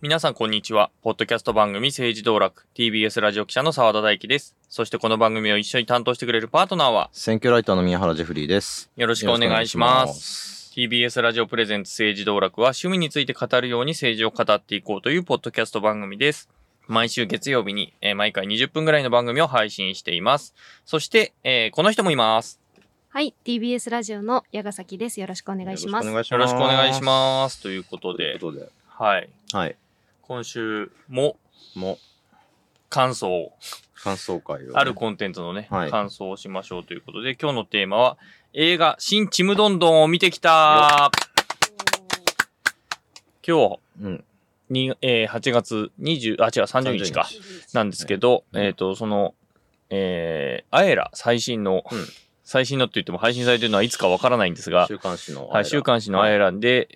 皆さんこんにちは。ポッドキャスト番組政治道楽 TBS ラジオ記者の澤田大樹です。そしてこの番組を一緒に担当してくれるパートナーは選挙ライターの宮原ジェフリーです。よろしくお願いします。 TBS ラジオプレゼンツ政治道楽は趣味について語るように政治を語っていこうというポッドキャスト番組です。毎週月曜日に、毎回20分ぐらいの番組を配信しています。そして、この人もいます。はい、 TBS ラジオの矢ヶ崎です。よろしくお願いします。よろしくお願いします。ということで、はい、はい、今週も感想会を、ね、あるコンテンツのね、はい、感想をしましょうということで、今日のテーマは映画新ちむどんどんを見てきた。今日、8月20、あ違う30日かなんですけど、その、アエラ最新のって言っても配信されてるのはいつかわからないんですが、週刊誌のアイランで、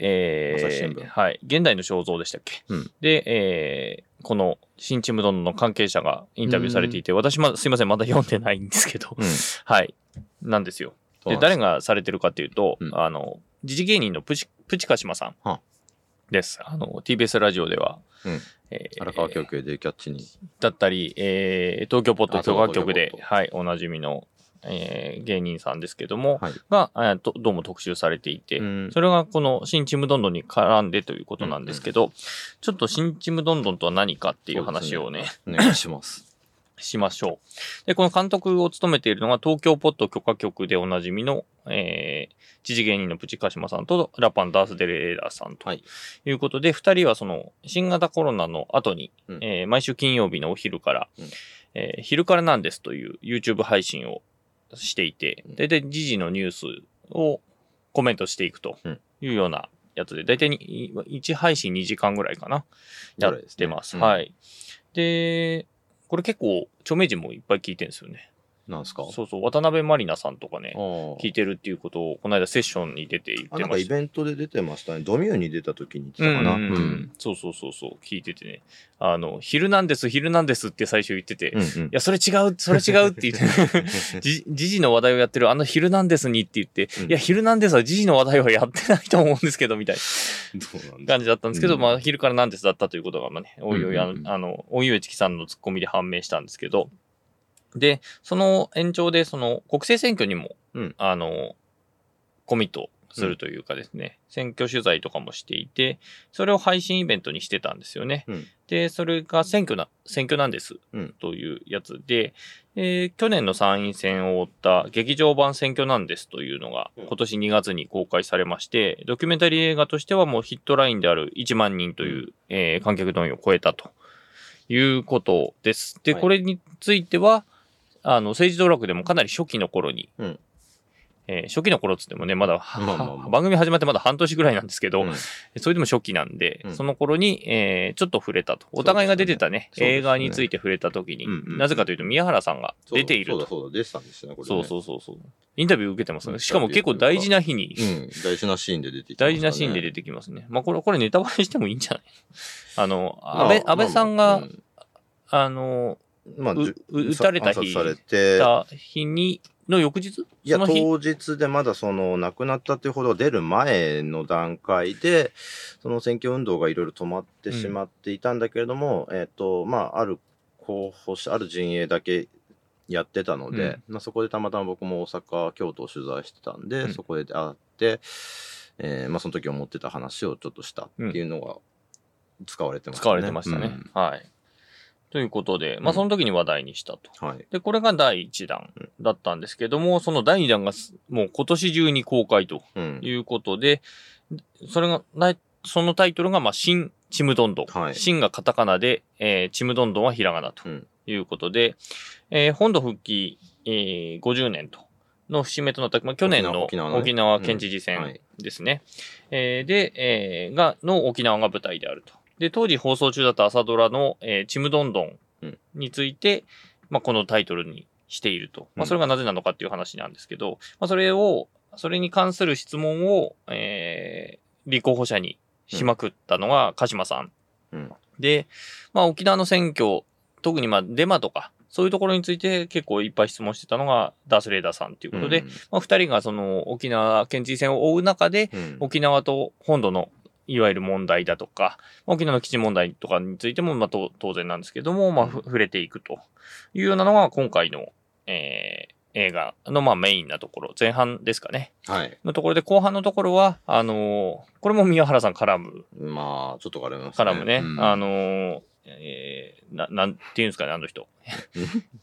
はい、現代の肖像でしたっけ、で、この新ちむどんどんの関係者がインタビューされていて、私すいません、まだ読んでないんですけど、はい、なんですよ。で、誰がされてるかっていうと、時事芸人のプチカシマさんです。TBS ラジオでは、荒川教育でキャッチにだったり、東京ポッド許可局で、はい、おなじみの芸人さんですけども、はい、がどうも特集されていて、それがこの新ちむどんどんに絡んでということなんですけど、ちょっと新ちむどんどんとは何かっていう話をね、お願いします。しましょう。で、この監督を務めているのが東京ポッド許可局でおなじみの、知事芸人のプチカシマさんとラパンダースデレーダーさんということで、2人はその新型コロナの後に、毎週金曜日のお昼から、昼からなんですという YouTube 配信をしていて、大体時事のニュースをコメントしていくというようなやつで、大体1配信2時間ぐらいかな、やってます。はい。で、これ結構著名人もいっぱい聞いてるんですよね。なんですか？そうそう、渡辺満里奈さんとかね、聞いてるっていうことをこの間セッションに出て言ってました。なんかイベントで出てましたね。ドミューに出た時に言ってたかな。そうそうそうそう、聞いててね、昼なんですって最初言ってて、いやそれ違うって言って時事の話題をやってる昼なんですにって言って、いや昼なんですは時事の話題はやってないと思うんですけどみたいな感じだったんですけど、まあ昼からなんですだったということがまあね、おいおいおゆえちきさんのツッコミで判明したんですけど。で、その延長で、その国政選挙にも、コミットするというかですね、選挙取材とかもしていて、それを配信イベントにしてたんですよね。で、それが選挙なんです、というやつで、去年の参院選を追った劇場版選挙なんですというのが、今年2月に公開されまして、ドキュメンタリー映画としてはもうヒットラインである1万人という、観客動員を超えたということです。で、これについては、政治道楽でもかなり初期の頃に、初期の頃つってもね、まだ、番組始まってまだ半年ぐらいなんですけど、それでも初期なんで、その頃に、ちょっと触れたと。お互いが出てたね、映画について触れた時に、なぜかというと宮原さんが出ていると。そうだ、出てたんですね、これね。そう。インタビュー受けてますね。しかも結構大事な日に。大事なシーンで出てきますね。まあこれネタバレしてもいいんじゃない？安倍さんが、撃たれた日にの翌日？いや、当日でまだその亡くなったという報道が出る前の段階で、その選挙運動がいろいろ止まってしまっていたんだけれども、ある候補者、ある陣営だけやってたので、そこでたまたま僕も大阪、京都を取材してたんで、そこで会って、その時思ってた話をちょっとしたっていうのが使われてましたね。はい。ということで、その時に話題にしたと。で、これが第1弾だったんですけども、その第2弾がもう今年中に公開ということで、そのタイトルが、新ちむどんどん。新がカタカナで、ちむどんどんはひらがなということで、本土復帰、50年との節目となった、去年の沖縄県知事選ですね。沖縄が舞台であると。で、当時放送中だった朝ドラの、ちむどんどんについて、このタイトルにしていると。それがなぜなのかっていう話なんですけど、それに関する質問を、立候補者にしまくったのが鹿島さん。で、沖縄の選挙、特にデマとか、そういうところについて結構いっぱい質問してたのがダース・レーダーさんということで、うん、まあ、2人がその沖縄県知事選を追う中で、うん、沖縄と本土のいわゆる問題だとか、沖縄の基地問題とかについても、まあ、当然なんですけども、まあ、触れていくというようなのが今回の、映画のまあメインなところ、前半ですかね、はい、のところで、後半のところはこれも宮原さん絡む、まあちょっと絡みますね、絡むね、うん、なんていうんですかね、あの人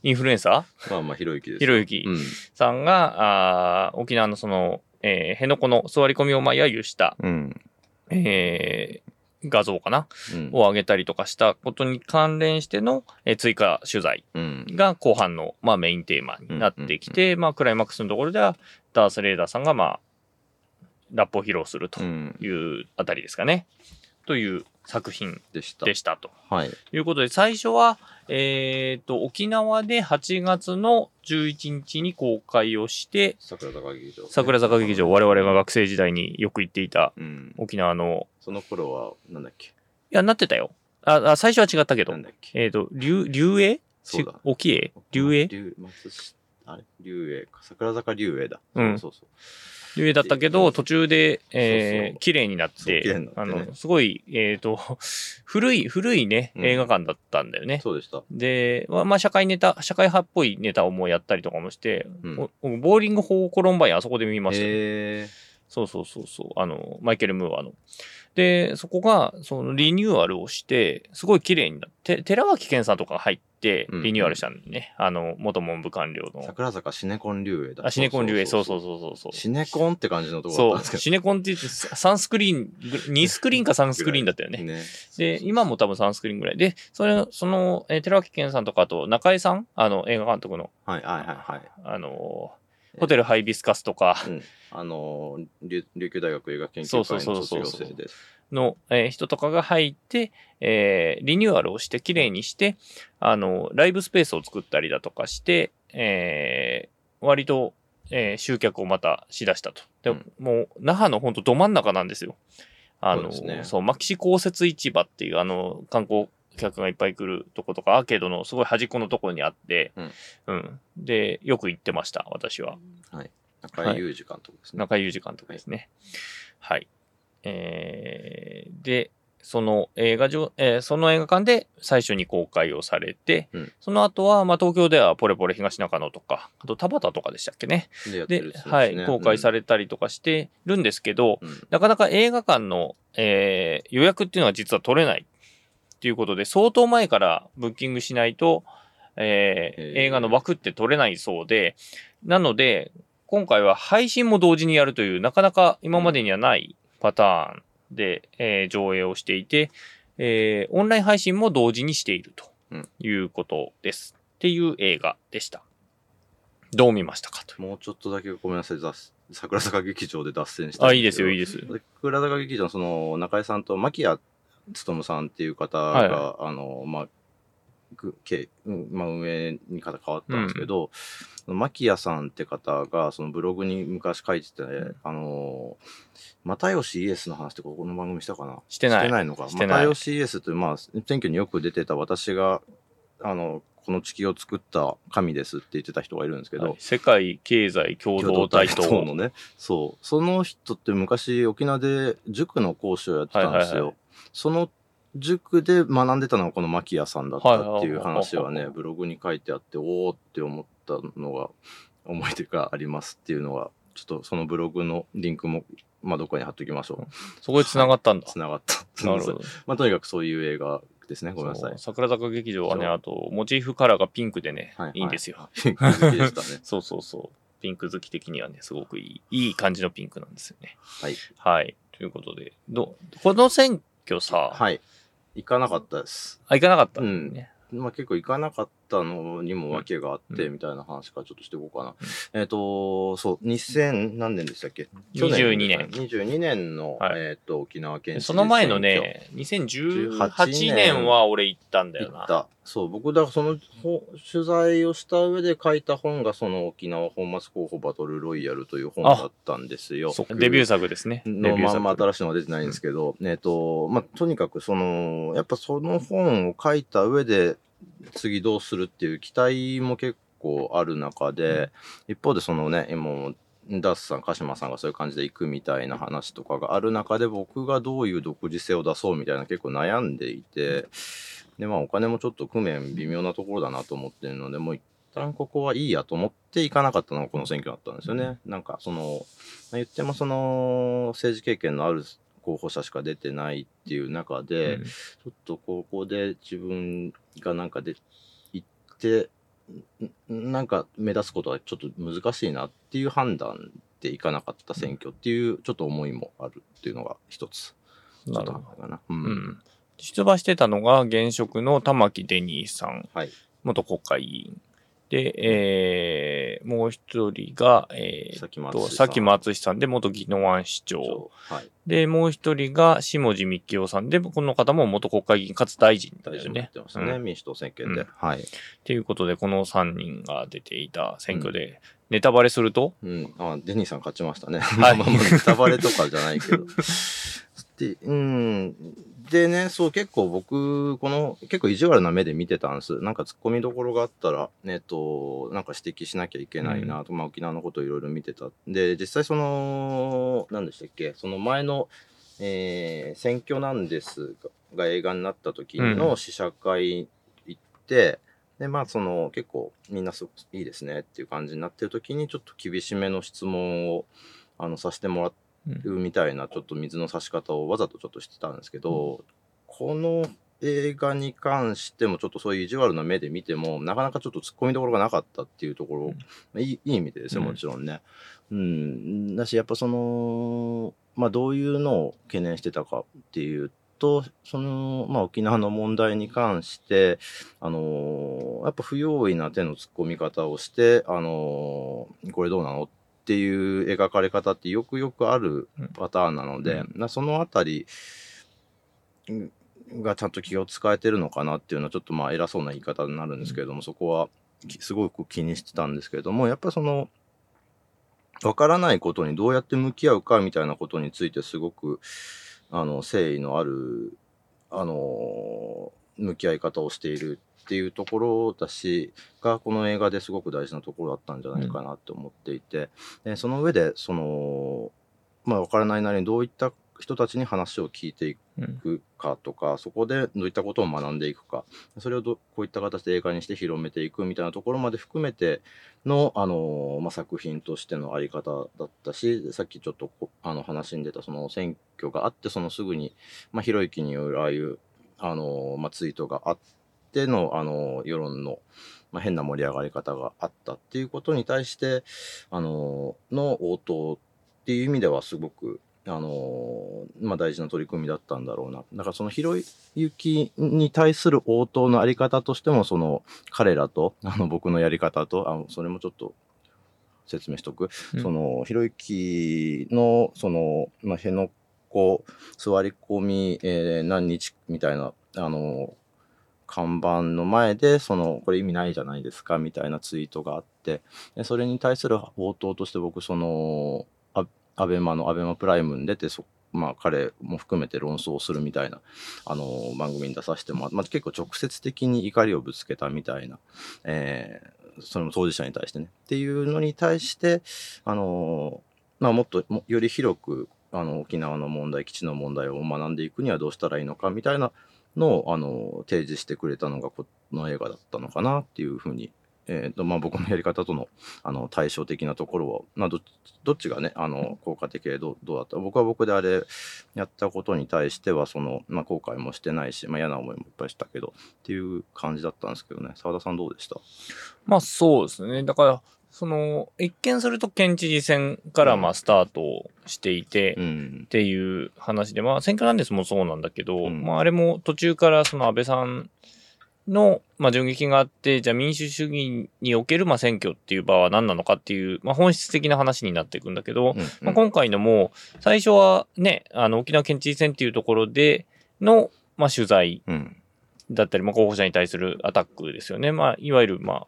インフルエンサー、まあひろゆきです、ひろゆきさんが、沖縄のその、辺野古の座り込みをまあ揶揄した、うん、画像かな、うん、を上げたりとかしたことに関連しての、追加取材が後半の、まあ、メインテーマになってきて、うん、まあ、クライマックスのところではダース・レーダーさんが、まあ、ラップを披露するというあたりですかね、うん、という作品でしたと、はい、いうことで、最初は、沖縄で8月の11日に公開をして、桜坂劇場、ね、桜坂劇場、我々が学生時代によく行っていた、うん、沖縄のその頃はなんだっけ、いやなってたよ、あ最初は違ったけど、なんだっけ、龍栄、沖栄、龍栄、龍栄か、桜坂龍栄だ、うん、そうそう、龍栄だったけど途中で、綺麗になって、ね、すごい、古いね、映画館だったんだよね、うん、そうでした。で、まあ、社会派っぽいネタをもうやったりとかもして、うん、ボーリングホーコロンバイン、あそこで見ました、ね、そうそうそうそう、マイケル・ムーアの。で、そこがそのリニューアルをしてすごい綺麗になって、寺脇健さんとか入ってリニューアルしたんでね、うん、元文部官僚の桜坂シネコン流営だ、シネコン流営、そうそうそうそう、シネコンって感じのところだったんですけど、シネコンって言って3スクリーン2スクリーンか3スクリーンだったよね、ね、で今も多分3スクリーンぐらいで、その寺脇健さんとか、あと中井さん、映画監督の、はいはいはいはい、ホテルハイビスカスとか、うん、琉球大学映画研究会の卒業生ですの、人とかが入って、リニューアルをして綺麗にして、ライブスペースを作ったりだとかして、割と、集客をまたしだしたと。でも、うん、もう那覇のほんとど真ん中なんですよ。そうですね、そう、牧志公設市場っていう観光客がいっぱい来るとことか、アーケードのすごい端っこのとこにあって、うんうん、でよく行ってました、私は、はい、中井雄二監督ですね、中井雄二監督ですね、はい、はい、でその映画館で最初に公開をされて、うん、その後は、まあ、東京ではポレポレ東中野とか、あと田端とかでしたっけね、で、はい、公開されたりとかしてるんですけど、うん、なかなか映画館の、予約っていうのは実は取れないということで、相当前からブッキングしないと、映画の枠って取れないそうで、なので今回は配信も同時にやるという、なかなか今までにはないパターンで、上映をしていて、オンライン配信も同時にしているということです、うん、っていう映画でした。どう見ましたかと。もうちょっとだけごめんなさい、桜坂劇場で脱線したんですけど。あ、いいですよいいです。桜坂劇場のその中井さんと牧谷勉さんっていう方が、はいはい、まあ、運営に方変わったんですけど、牧谷さんって方がそのブログに昔書いてて、うん、又吉イエスの話ってこの番組したかな、してないのか、又吉イエスという、まあ、選挙によく出てた、私がこの地球を作った神ですって言ってた人がいるんですけど、はい、世界経済共同体党のね、そう、その人って昔沖縄で塾の講師をやってたんですよ、はいはいはい、その塾で学んでたのがこの牧谷さんだったっていう話はね、ブログに書いてあって、おーって思ったのが、思い出がありますっていうのが、ちょっとそのブログのリンクも、まあ、どっかに貼っときましょう。そこで繋がったんだ。繋がった。なるほど。まあ、とにかくそういう映画ですね。ごめんなさい。桜坂劇場はね、あと、モチーフカラーがピンクでね、はいはい、いいんですよ。ピンク好きでしたね。そうそうそう。ピンク好き的にはね、すごくいい感じのピンクなんですよね。はい。はい。ということで、この選挙さ、はい、行かなかったです。あ、行かなかった、ね、うん。まあ結構行かなかったのにも訳があって、うん、みたいな話からちょっとしていこうかな。うん、そう、2000何年でしたっけ？22年。22年の、はい、沖縄県知事選挙。その前のね、2018年は俺行ったんだよな。行った。そう、僕だからその取材をした上で書いた本がその沖縄本末候補バトルロイヤルという本だったんですよ。デビュー作ですね。のまんま新しいのは出てないんですけど、まあ、とにかくそのやっぱその本を書いた上で次どうするっていう期待も結構ある中で、うん、一方でそのね今ダースさん鹿島さんがそういう感じで行くみたいな話とかがある中で、僕がどういう独自性を出そうみたいな結構悩んでいて、でまあお金もちょっと工面微妙なところだなと思ってるので、もう一旦ここはいいやと思って行かなかったのがこの選挙だったんですよね。なんかその言ってもその政治経験のある候補者しか出てないっていう中で、うん、ちょっとここで自分がなんかで行ってなんか目立つことはちょっと難しいなっていう判断でいかなかった選挙っていうちょっと思いもあるっていうのが一つ。なるほどな、うんうん、出馬してたのが現職の玉城デニーさん、はい、元国会議員で、もう一人が、佐木松さんで元宜野湾市長、はい、でもう一人が下地幹雄さんで、この方も元国会議員かつ大臣ですよね。大臣ですね、うん、民主党選挙で、うんはい、ということでこの3人が出ていた選挙で、うん、ネタバレすると、うん、あデニーさん勝ちましたね、はい、まあネタバレとかじゃないけどで、うん、でね、そう結構僕この結構意地悪な目で見てたんです。なんか突っ込みどころがあったら、なんか指摘しなきゃいけないなと、うんまあ、沖縄のことをいろいろ見てた。で実際その何でしたっけ、その前の、選挙なんですが映画になった時の試写会行って、うん、でまあその結構みんなすごくいいですねっていう感じになってる時にちょっと厳しめの質問をさせてもらって。みたいなちょっと水の差し方をわざとちょっとしてたんですけど、うん、この映画に関してもちょっとそういう意地悪な目で見てもなかなかちょっと突っ込みどころがなかったっていうところ、うん、いい意味でですよもちろんね、うん、だしやっぱその、まあ、どういうのを懸念してたかっていうとその、まあ、沖縄の問題に関して、やっぱ不用意な手の突っ込み方をして、これどうなのってっていう描かれ方ってよくよくあるパターンなので、うん、そのあたりがちゃんと気を使えてるのかなっていうのはちょっとまあ偉そうな言い方になるんですけれども、うん、そこはすごく気にしてたんですけれども、やっぱりその分からないことにどうやって向き合うかみたいなことについてすごく誠意のある向き合い方をしているっていうところだしがこの映画ですごく大事なところだったんじゃないかなと思っていて、うん、その上でその、まあ、分からないなりにどういった人たちに話を聞いていくかとか、うん、そこでどういったことを学んでいくか、それをこういった形で映画にして広めていくみたいなところまで含めての、まあ、作品としてのあり方だったし、さっきちょっと話に出たその選挙があってそのすぐに、まあ、ひろゆきによるああいうまあ、ツイートがあっての、世論の、まあ、変な盛り上がり方があったっていうことに対して、の応答っていう意味ではすごく、まあ、大事な取り組みだったんだろうな。だからそのひろゆきに対する応答のあり方としてもその彼らと僕のやり方とそれもちょっと説明しとく、うん、そのひろゆきのその、まあ、辺野古こう座り込み、何日みたいな看板の前でそのこれ意味ないじゃないですかみたいなツイートがあって、それに対する応答として僕そのアベマのアベマプライムに出てまあ、彼も含めて論争をするみたいな番組に出させてもらって、まあ、結構直接的に怒りをぶつけたみたいな、その当事者に対してねっていうのに対してまあ、もっとより広く沖縄の問題基地の問題を学んでいくにはどうしたらいいのかみたいなのを提示してくれたのがこの映画だったのかなっていうふうに、まあ、僕のやり方との、対照的なところを、まあ、どっちがね効果的でどうだった僕は僕であれやったことに対してはその、まあ、後悔もしてないし、まあ、嫌な思いもいっぱいしたけどっていう感じだったんですけどね。澤田さんどうでした？まあそうですね、だからその一見すると県知事選からまあスタートしていてっていう話で、まあ選挙なんですもそうなんだけど、まああれも途中からその安倍さんのまあ銃撃があって、じゃあ民主主義におけるまあ選挙っていう場は何なのかっていうまあ本質的な話になっていくんだけど、まあ今回のも最初はね沖縄県知事選っていうところでのまあ取材だったりまあ候補者に対するアタックですよね。まあいわゆるまあ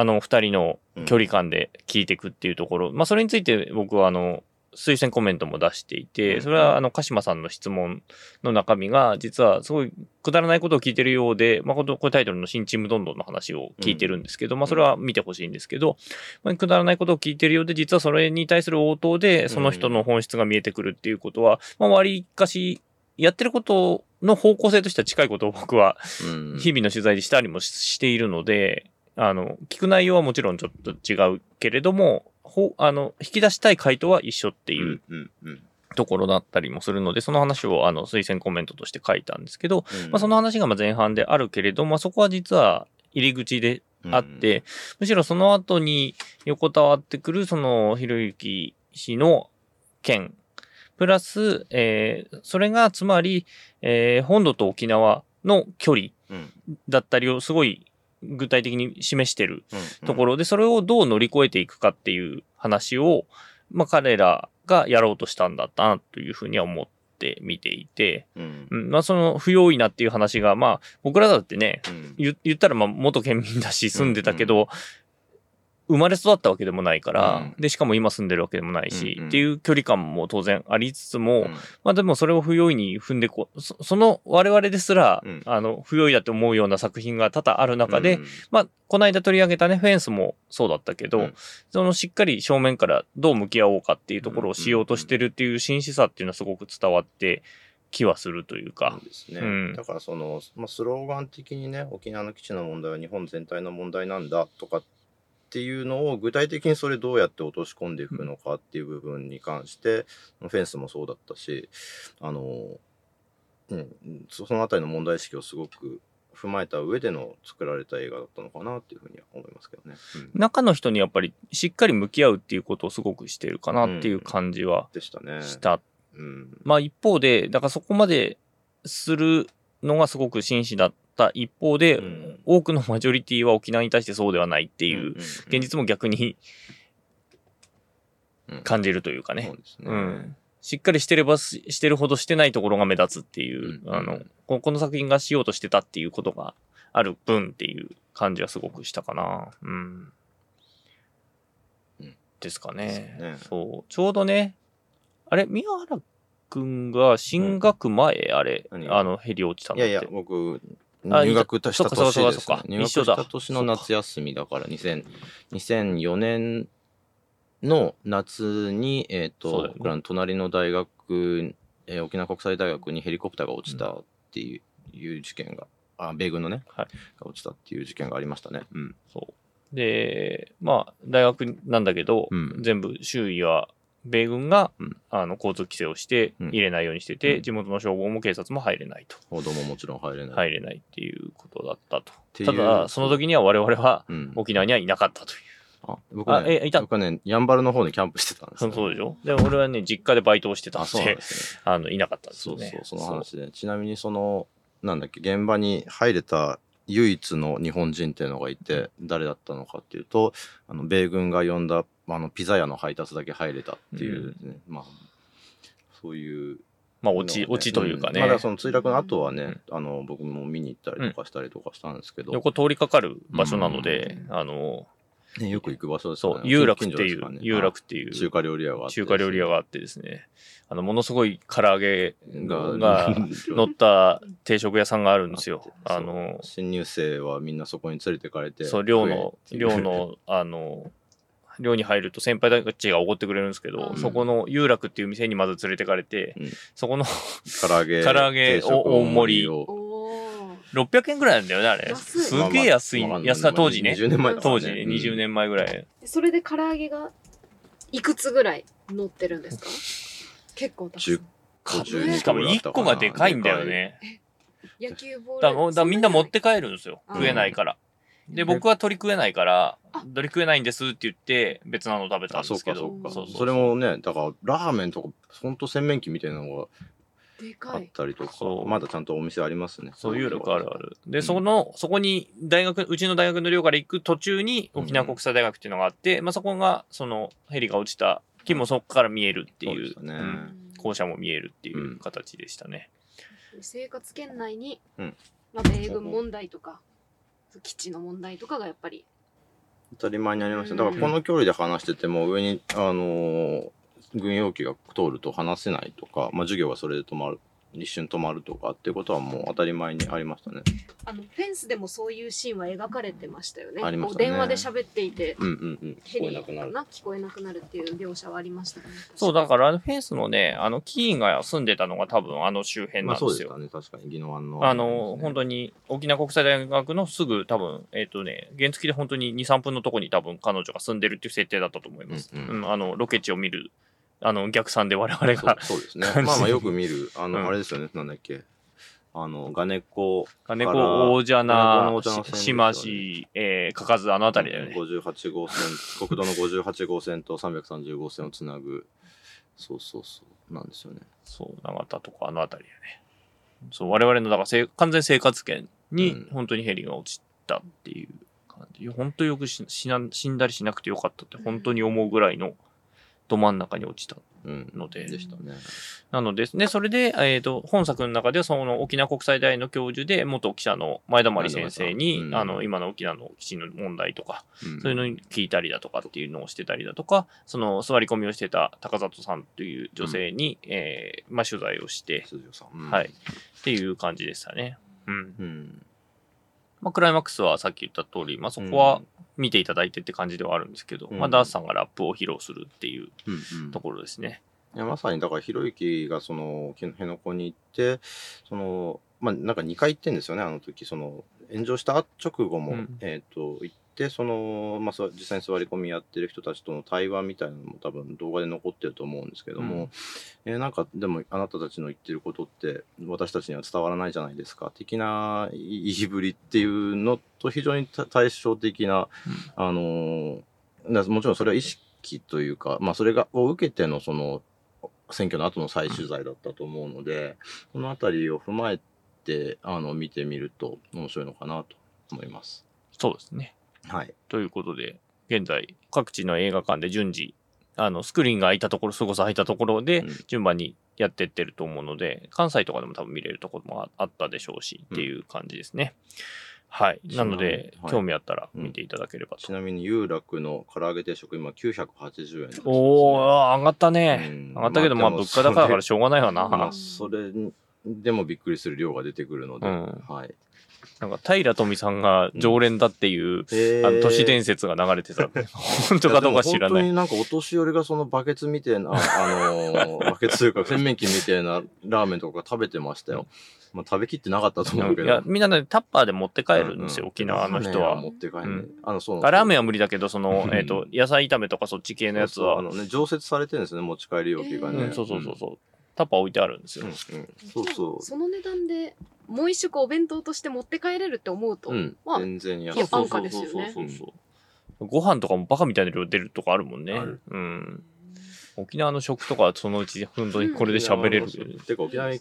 2人の距離感で聞いていくっていうところ、まあ、それについて僕は推薦コメントも出していて、それは鹿島さんの質問の中身が実はすごいくだらないことを聞いてるようで、まあ、このタイトルの新チームどんどんの話を聞いてるんですけど、まあ、それは見てほしいんですけど、まあ、くだらないことを聞いてるようで実はそれに対する応答でその人の本質が見えてくるっていうことは、まあ、割かしやってることの方向性としては近いことを僕は日々の取材でしたりもしているので、聞く内容はもちろんちょっと違うけれども、引き出したい回答は一緒っていうところだったりもするので、その話を推薦コメントとして書いたんですけど、まあ、その話が前半であるけれど、まあ、そこは実は入り口であって、むしろその後に横たわってくるそのひろゆき氏の件プラス、それがつまり、本土と沖縄の距離だったりをすごい具体的に示してるところで、それをどう乗り越えていくかっていう話を、まあ、彼らがやろうとしたんだったなというふうには思って見ていて、まあ、その不用意なっていう話が、まあ、僕らだってね、言ったらまあ元県民だし住んでたけど、生まれ育ったわけでもないから、で、しかも今住んでるわけでもないし、っていう距離感も当然ありつつも、まあでもそれを不用意に踏んでその我々ですら、不用意だって思うような作品が多々ある中で、まあ、この間取り上げたね、フェンスもそうだったけど、そのしっかり正面からどう向き合おうかっていうところをしようとしてるっていう真摯さっていうのはすごく伝わって、気はするというか。そうですね。だからその、まあ、スローガン的にね、沖縄の基地の問題は日本全体の問題なんだとか、っていうのを具体的にそれどうやって落とし込んでいくのかっていう部分に関して、フェンスもそうだったし、そのあたりの問題意識をすごく踏まえた上での作られた映画だったのかなっていうふうには思いますけどね。中の人にやっぱりしっかり向き合うっていうことをすごくしてるかなっていう感じはした。まあ一方でだからそこまでするのがすごく真摯だった一方で、多くのマジョリティは沖縄に対してそうではないっていう現実も逆に感じるというかね。しっかりしてればしてるほどしてないところが目立つっていう、この作品がしようとしてたっていうことがある分っていう感じはすごくしたかな。ですかね。そう。ちょうどね、あれ、宮原君が進学前、あれ、ヘリ落ちたのって。いやいや、僕、入学した年ですね。入学した年の夏休みだから2004年の夏に、僕らの隣の大学、沖縄国際大学にヘリコプターが落ちたっていう事件が、米軍のね、が落ちたっていう事件がありましたね。そうで、まあ大学なんだけど、全部周囲は米軍が、交通規制をして入れないようにしてて、地元の消防も警察も入れないと。報道ももちろん入れない。入れないっていうことだったと。ただ、その時には我々は沖縄にはいなかったという。僕はね、やんばるの方にキャンプしてたんですよ。そうでしょ。で、俺はね、実家でバイトをしてたんで、いなかったんですよね。その話で。ちなみに、現場に入れた唯一の日本人っていうのがいて、誰だったのかっていうと、米軍が呼んだピザ屋の配達だけ入れたっていう、まあそういう、まあ落ちというかね、まだその墜落の後はね、僕も見に行ったりとかしたりとかしたんですけど、横通りかかる場所なので、よく行く場所ですからね。そう、有楽っていう中華料理屋があって、ですね、ものすごい唐揚げが乗った定食屋さんがあるんですよ。新入生はみんなそこに連れてかれて、そう寮の寮に入ると先輩たちがおごってくれるんですけど、そこの有楽っていう店にまず連れてかれて、そこの唐揚げ大盛り600円ぐらいなんだよね、あれ。すげえ安い。安さ当時ね。当時20年前ぐらい。それで唐揚げがいくつぐらい乗ってるんですか？結構たくさん。しかも1個がでかいんだよね。野球ボール。みんな持って帰るんですよ。食えないから。で、僕は鳥食えないから、鳥食えないんですって言って、別なの食べたんですけど。それもね、だから、ラーメンとか、ほんと洗面器みたいなのがあったりとか、まだちゃんとお店ありますね。そういうのがある。で、そこに、うちの大学の寮から行く途中に、沖縄国際大学っていうのがあって、まあそこが、ヘリが落ちた木もそこから見えるっていう、校舎も見えるっていう形でしたね。生活圏内に、米軍問題とか、基地の問題とかがやっぱり当たり前にありました。だからこの距離で話してても上に軍用機が通ると話せないとか、まあ、授業はそれで止まる、一瞬止まるとかっていうことはもう当たり前にありましたね。フェンスでもそういうシーンは描かれてましたよね。ありましたね。電話で喋っていて、ヘリかな、聞こえなくなるっていう描写はありましたね。そう、だからフェンスのね、キーンが住んでたのが多分あの周辺なんですよ。まあ、そうですかね、確かに宜野湾の、本当に沖縄国際大学のすぐ多分、原付で本当に 2,3 分のとこに多分彼女が住んでるっていう設定だったと思います。ロケ地を見る逆算で我々がそうですね。まあまあよく見るあれですよね。なんだっけ、ガネコ王者な島市かかず、あのあたりだよね。58号線、国道の58号線と330号線をつなぐ、そうそうそうなんですよね。そう長田とかあのあたりだよね。そう我々のだから完全生活圏に本当にヘリが落ちたっていう感じ。本当よく死んだりしなくてよかったって本当に思うぐらいの。ど真ん中に落ちたので、でしたね。なので、ね、それで、本作の中ではその沖縄国際大の教授で元記者の前田真理先生に、今の沖縄の基地の問題とか、そういうのに聞いたりだとかっていうのをしてたりだとか、その座り込みをしてた高里さんという女性に、取材をして、はい、っていう感じでしたね。クライマックスはさっき言った通り、そこは見ていただいてって感じではあるんですけど、ダースさんがラップを披露するっていうところですね。いやまさにだからひろゆきがその辺野古に行ってなんか2回行ってんですよね。あの時その炎上した直後も、行って実際に座り込みやってる人たちとの対話みたいなのも多分動画で残ってると思うんですけども、なんかでもあなたたちの言ってることって私たちには伝わらないじゃないですか的な言いぶりっていうのと非常に対照的な、もちろんそれは意識というか、それを受けてのその選挙の後の再取材だったと思うので、このあたりを踏まえて見てみると面白いのかなと思います。そうですね。はい、ということで現在各地の映画館で順次スクリーンが空いたところ、すごさ空いたところで順番にやってってると思うので、関西とかでも多分見れるところもあったでしょうしっていう感じですね。はい、なので興味あったら見ていただければと。ちなみに有楽の唐揚げ定食今980円です、ね。おー、上がったね。上がったけど物価高だからしょうがないわな。それでもびっくりする量が出てくるので、はい。なんか平富さんが常連だっていう、都市伝説が流れてた。本当かどうか知らない。本当になんかお年寄りがそのバケツみたいな、バケツというか洗面器みたいなラーメンとか食べてましたよ。食べきってなかったと思うけど。いや、みんなね、タッパーで持って帰るんですよ、沖縄の人は。持って帰る、ラーメンは無理だけど、野菜炒めとかそっち系のやつは。常設されてるんですね、持ち帰り容器がね。タッパー置いてあるんですよ。その値段でもう一食お弁当として持って帰れるって思うと、全然安価ですよね。ご飯とかもバカみたいな量出るとかあるもんね。沖縄の食とかそのうち本当にこれで喋れる。てか沖縄に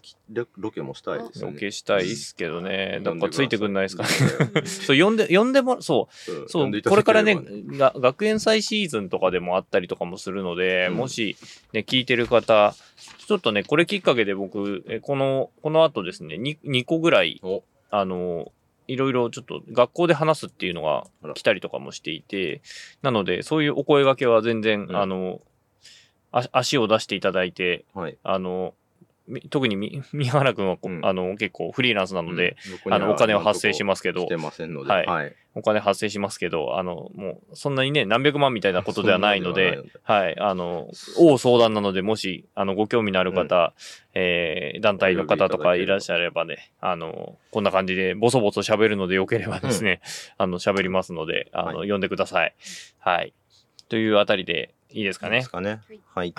ロケもしたいですね。ロケしたいですけどね。なんかついてくんないですかね。そう呼んでもそうこれからね、学園祭シーズンとかでもあったりとかもするので、もしね聞いてる方ちょっとねこれきっかけで僕この後ですね2個ぐらいいろいろちょっと学校で話すっていうのが来たりとかもしていて、なのでそういうお声掛けは全然足を出していただいて、特に三原君は結構フリーランスなので、お金は発生しますけど、お金発生しますけど、もうそんなにね、何百万みたいなことではないので、大相談なので、もしご興味のある方、団体の方とかいらっしゃればね、こんな感じでボソボソ喋るのでよければですね、喋りますので、呼んでください。はい。というあたりで、いいですかね。はい。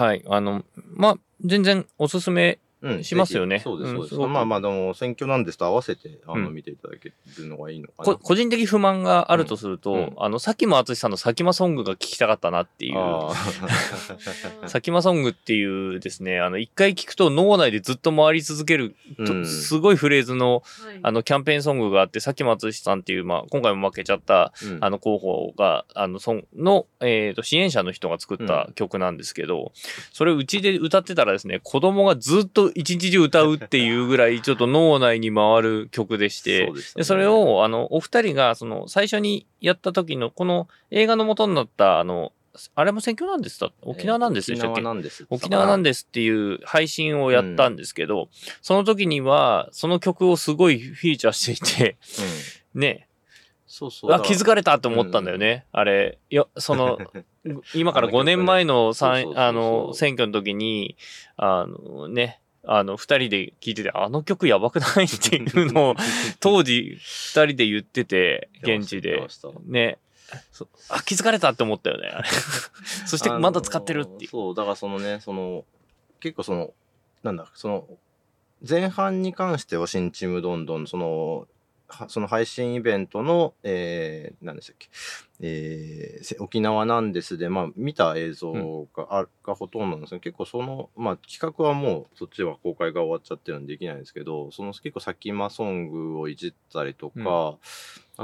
全然おすすめしますよね。そうです、そうです。でも選挙なんですと合わせて見ていただけるのがいいのかな。個人的不満があるとすると、佐喜眞淳さんの佐喜眞ソングが聞きたかったなっていう。佐喜眞ソングっていうですね、一回聞くと脳内でずっと回り続ける、すごいフレーズの、キャンペーンソングがあって、佐喜眞淳さんっていう、今回も負けちゃった、候補が、支援者の人が作った曲なんですけど、それうちで歌ってたらですね、子供がずっと一日中歌うっていうぐらいちょっと脳内に回る曲でして、でそれをお二人が最初にやった時のこの映画の元になったあれも選挙なんですだ沖縄なんですでしたっけ、沖縄なんですっていう配信をやったんですけど、うん、その時にはその曲をすごいフィーチャーしていて、うん、ねそうそうあ気づかれたと思ったんだよね、うん、あれよその今から5年前 の, あの選挙の時にね2人で聴いててあの曲やばくないっていうのを当時2人で言ってて現地でねあ気づかれたって思ったよねそしてまだ使ってるっていうそうだからそのねその結構そのなんだその前半に関しては新チームどんどんその配信イベントの、何でしたっけ、沖縄なんですで、まあ、見た映像が、うん、がほとんどなんですけど結構その、まあ、企画はもうそっちは公開が終わっちゃってるんでできないんですけどその結構サキマソングをいじったりとか、うん、あ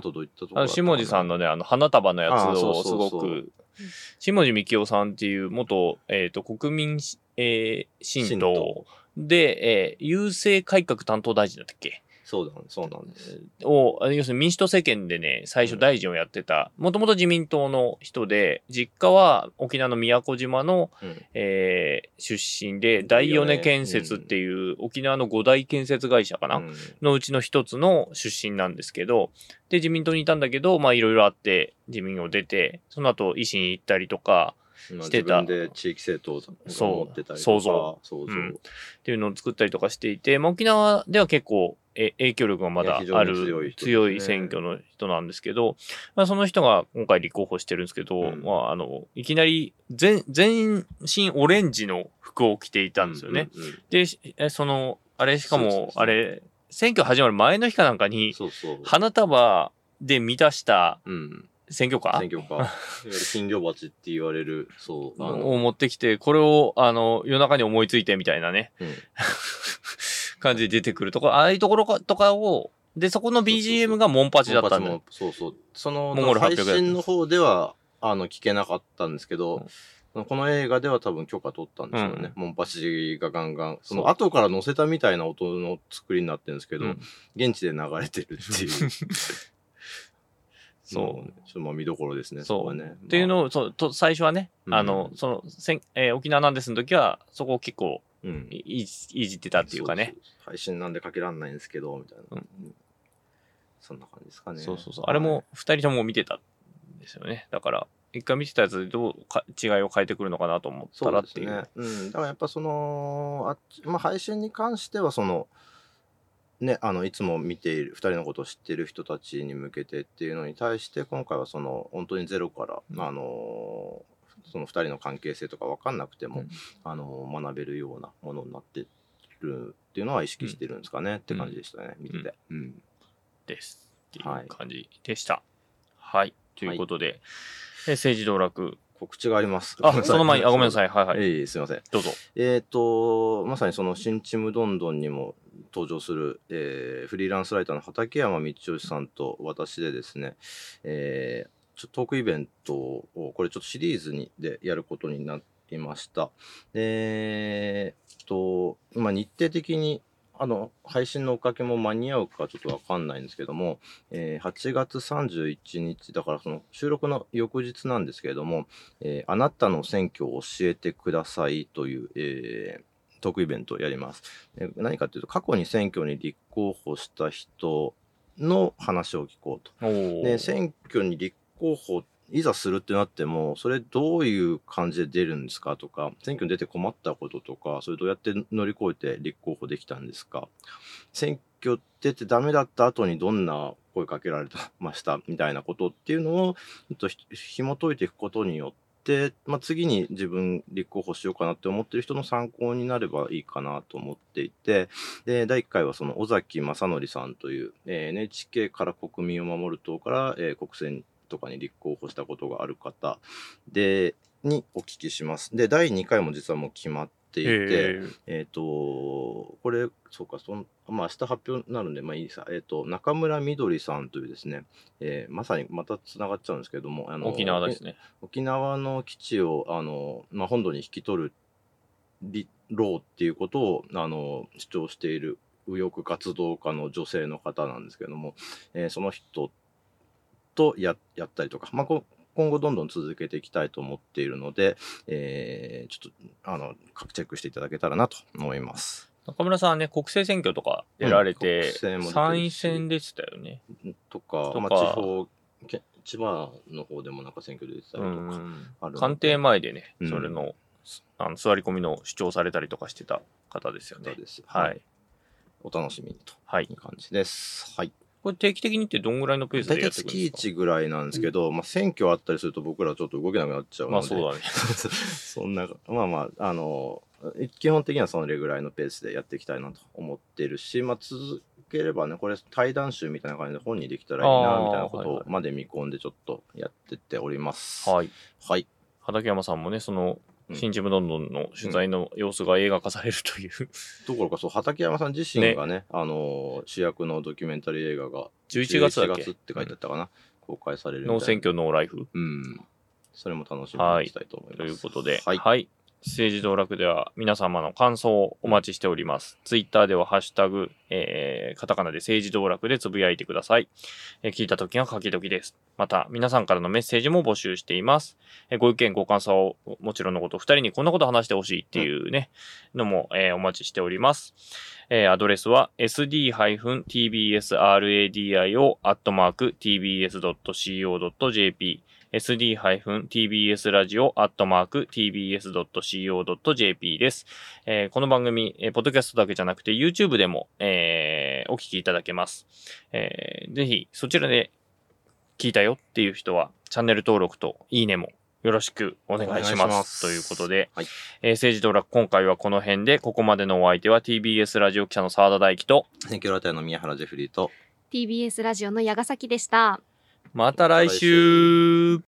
とどういったところだったかな下地さんのね花束のやつをすごくそうそうそう下地幹雄さんっていう元、国民、新党で、郵政改革担当大臣だったっけそうなんですを要するに民主党政権でね最初大臣をやってたもともと自民党の人で実家は沖縄の宮古島の、うん出身で大米建設っていう沖縄の5大建設会社かな、うん、のうちの一つの出身なんですけどで自民党にいたんだけどまあいろいろあって自民を出てその後維新行ったりとかしてた自分で地域政党を持ってたりとかそう、うん、っていうのを作ったりとかしていて、まあ、沖縄では結構影響力がまだある強い選挙の人なんですけど、まあ、その人が今回立候補してるんですけど、うんまあ、いきなり 全身オレンジの服を着ていたんですよね、うんうんうん、でそのあれしかもそうそうそうあれ選挙始まる前の日かなんかに花束で満たした、うん選挙カー金魚鉢って言われるそうを持ってきてこれを夜中に思いついてみたいなね、うん、感じで出てくるところああいうところとかをでそこの BGM がモンパチだったんでその配信の方では聞けなかったんですけど、うんこの映画では多分許可取ったんですよね、うん、モンパチがガンガンその後から乗せたみたいな音の作りになってるんですけど、うん、現地で流れてるっていうそうちょっと見どころですね。そうね。っていうのをそうと最初はね、うん、その沖縄なんですの時はそこを結構、うん、いじってたっていうかね。そう配信なんでかけらんないんですけどみたいな、うん、そんな感じですかね。そう、はい、あれも2人とも見てたんですよね。だから一回見てたやつでどう違いを変えてくるのかなと思ったらっていう。そうですね。うん。だからやっぱそのまあ、配信に関してはその。ね、いつも見ている2人のことを知っている人たちに向けてっていうのに対して今回はその本当にゼロから、うん、その2人の関係性とか分かんなくても、うん、学べるようなものになってるっていうのは意識してるんですかね、うん、って感じでしたね、うん、見てて、うんうん、ですっていう感じでしたはい、ということで、はい、政治道楽告知があります。あ、その前に、あ、ごめんなさい。はいはい。すいません。どうぞ。まさにその新ちむどんどんにも登場する、フリーランスライターの畠山道義さんと私でですね、トークイベントを、これちょっとシリーズにでやることになりました。今日程的に、配信のおかげも間に合うかちょっとわかんないんですけども、8月31日だからその収録の翌日なんですけれども、あなたの選挙を教えてくださいという、トークイベントをやります。何かというと過去に選挙に立候補した人の話を聞こうと。で、選挙に立候補いざするってなってもそれどういう感じで出るんですかとか選挙に出て困ったこととかそれどうやって乗り越えて立候補できたんですか選挙出てダメだった後にどんな声かけられましたみたいなことっていうのを紐解いていくことによって、まあ、次に自分立候補しようかなって思ってる人の参考になればいいかなと思っていてで第1回はその尾崎正則さんという、NHK から国民を守る党から、国政とかに立候補したことがある方でにお聞きします。で第2回も実はもう決まっていて、これそうかまあ、明日発表になるんでまあいいさ中村みどりさんというですね、まさにまたつながっちゃうんですけども沖縄ですね。沖縄の基地をまあ、本土に引き取るろうっていうことを主張している右翼活動家の女性の方なんですけども、その人とやったりとか、まあ、今今後どんどん続けていきたいと思っているので、ちょっとチェックしていただけたらなと思います。中村さんはね、国政選挙とか出られて、参院選でしたよねとか、地方千葉の方でもなんか選挙出てたりとかある、官邸前でね、それの、座り込みの主張されたりとかしてた方ですよね。です、はい、お楽しみにという感じです、はい。これ定期的にってどんぐらいのペースでやっていくんですか？大体月1ぐらいなんですけど、選挙あったりすると僕らちょっと動けなくなっちゃうので、そうだねそんな基本的にはそれぐらいのペースでやっていきたいなと思ってるし、続ければね、これ対談集みたいな感じで本にできたらいいなみたいなことまで見込んでちょっとやってっております。はい、はい、畠山さんもね、その新ちむどんどんの取材の様子が映画化されるという、どころか畠山さん自身がね、主役のドキュメンタリー映画が11月って書いてあったかな、公開されるみたいな。ノー選挙ノーライフ、それも楽しみにしたいと思います。ということで、はい、政治道楽では皆様の感想をお待ちしております。ツイッターではハッシュタグ、カタカナで政治道楽でつぶやいてください。聞いた時が書き時です。また皆さんからのメッセージも募集しています。ご意見ご感想をもちろんのこと、2人にこんなこと話してほしいっていうね、のも、お待ちしております。アドレスは sd-tbsradio@tbs.co.jp sd-tbsradio@tbs.co.jp です。この番組、ポッドキャストだけじゃなくて YouTube でも、お聞きいただけます。ぜひそちらで聞いたよっていう人はチャンネル登録といいねもよろしくお願いします。ということで、はい、政治道楽今回はこの辺で、ここまでのお相手は TBS ラジオ記者の澤田大樹と選挙ラテアの宮原ジェフリーと TBS ラジオの矢ヶ崎でした。また来週。